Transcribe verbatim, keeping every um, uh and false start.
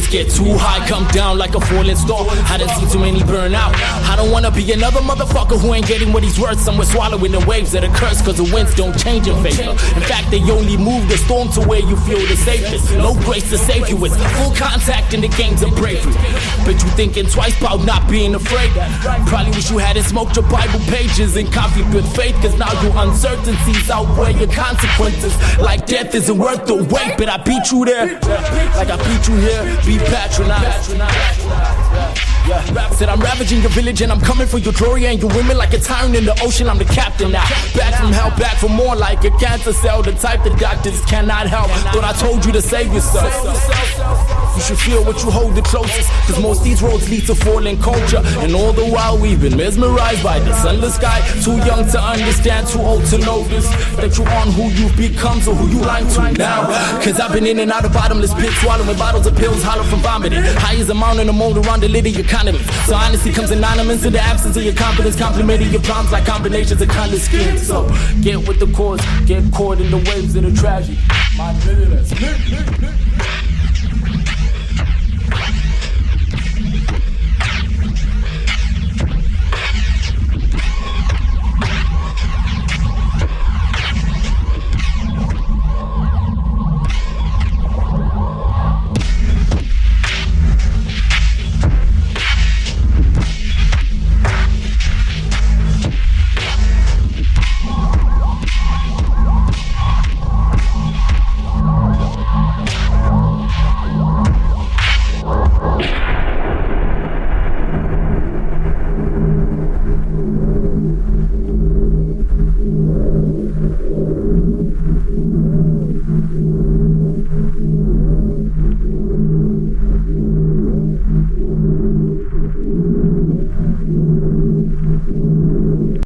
niggas get too high, come down like a falling star. I done seen too many burn out. I don't wanna be another motherfucker who ain't getting what he's worth. Somewhere swallowing the waves that are cursed, cause the winds don't change in favor. In fact, they only move the storm to where you feel the safest. No grace to save you, it's full contact in the games of bravery. Bet you thinking twice about not being afraid. Probably wish you hadn't smoked your Bible pages and copied with faith, cause now your uncertainties outweigh your consequences. Like death isn't worth the wait, but I beat you there. Like I beat you here, be patronized. Said I'm ravaging your village and I'm coming for your glory and your women. Like a tyrant in the ocean, I'm the captain now. Back from hell, back for more, like a cancer cell, the type the doctors cannot help. Thought I told you to save yourself. You should feel what you hold the closest, cause most these roads lead to fallen culture. And all the while we've been mesmerized by the sunless sky. Too young to understand, too old to notice that you aren't who you become, so who you lying to now. Cause I've been in and out of bottomless pits, swallowing bottles of pills, hollow from vomiting. High as a mountain, a mold around the lid of your condiment. So honesty comes anonymous in the absence of your confidence, complimenting your problems like combinations of color skin. So get with the cause, get caught in the waves of the tragedy. My goodness.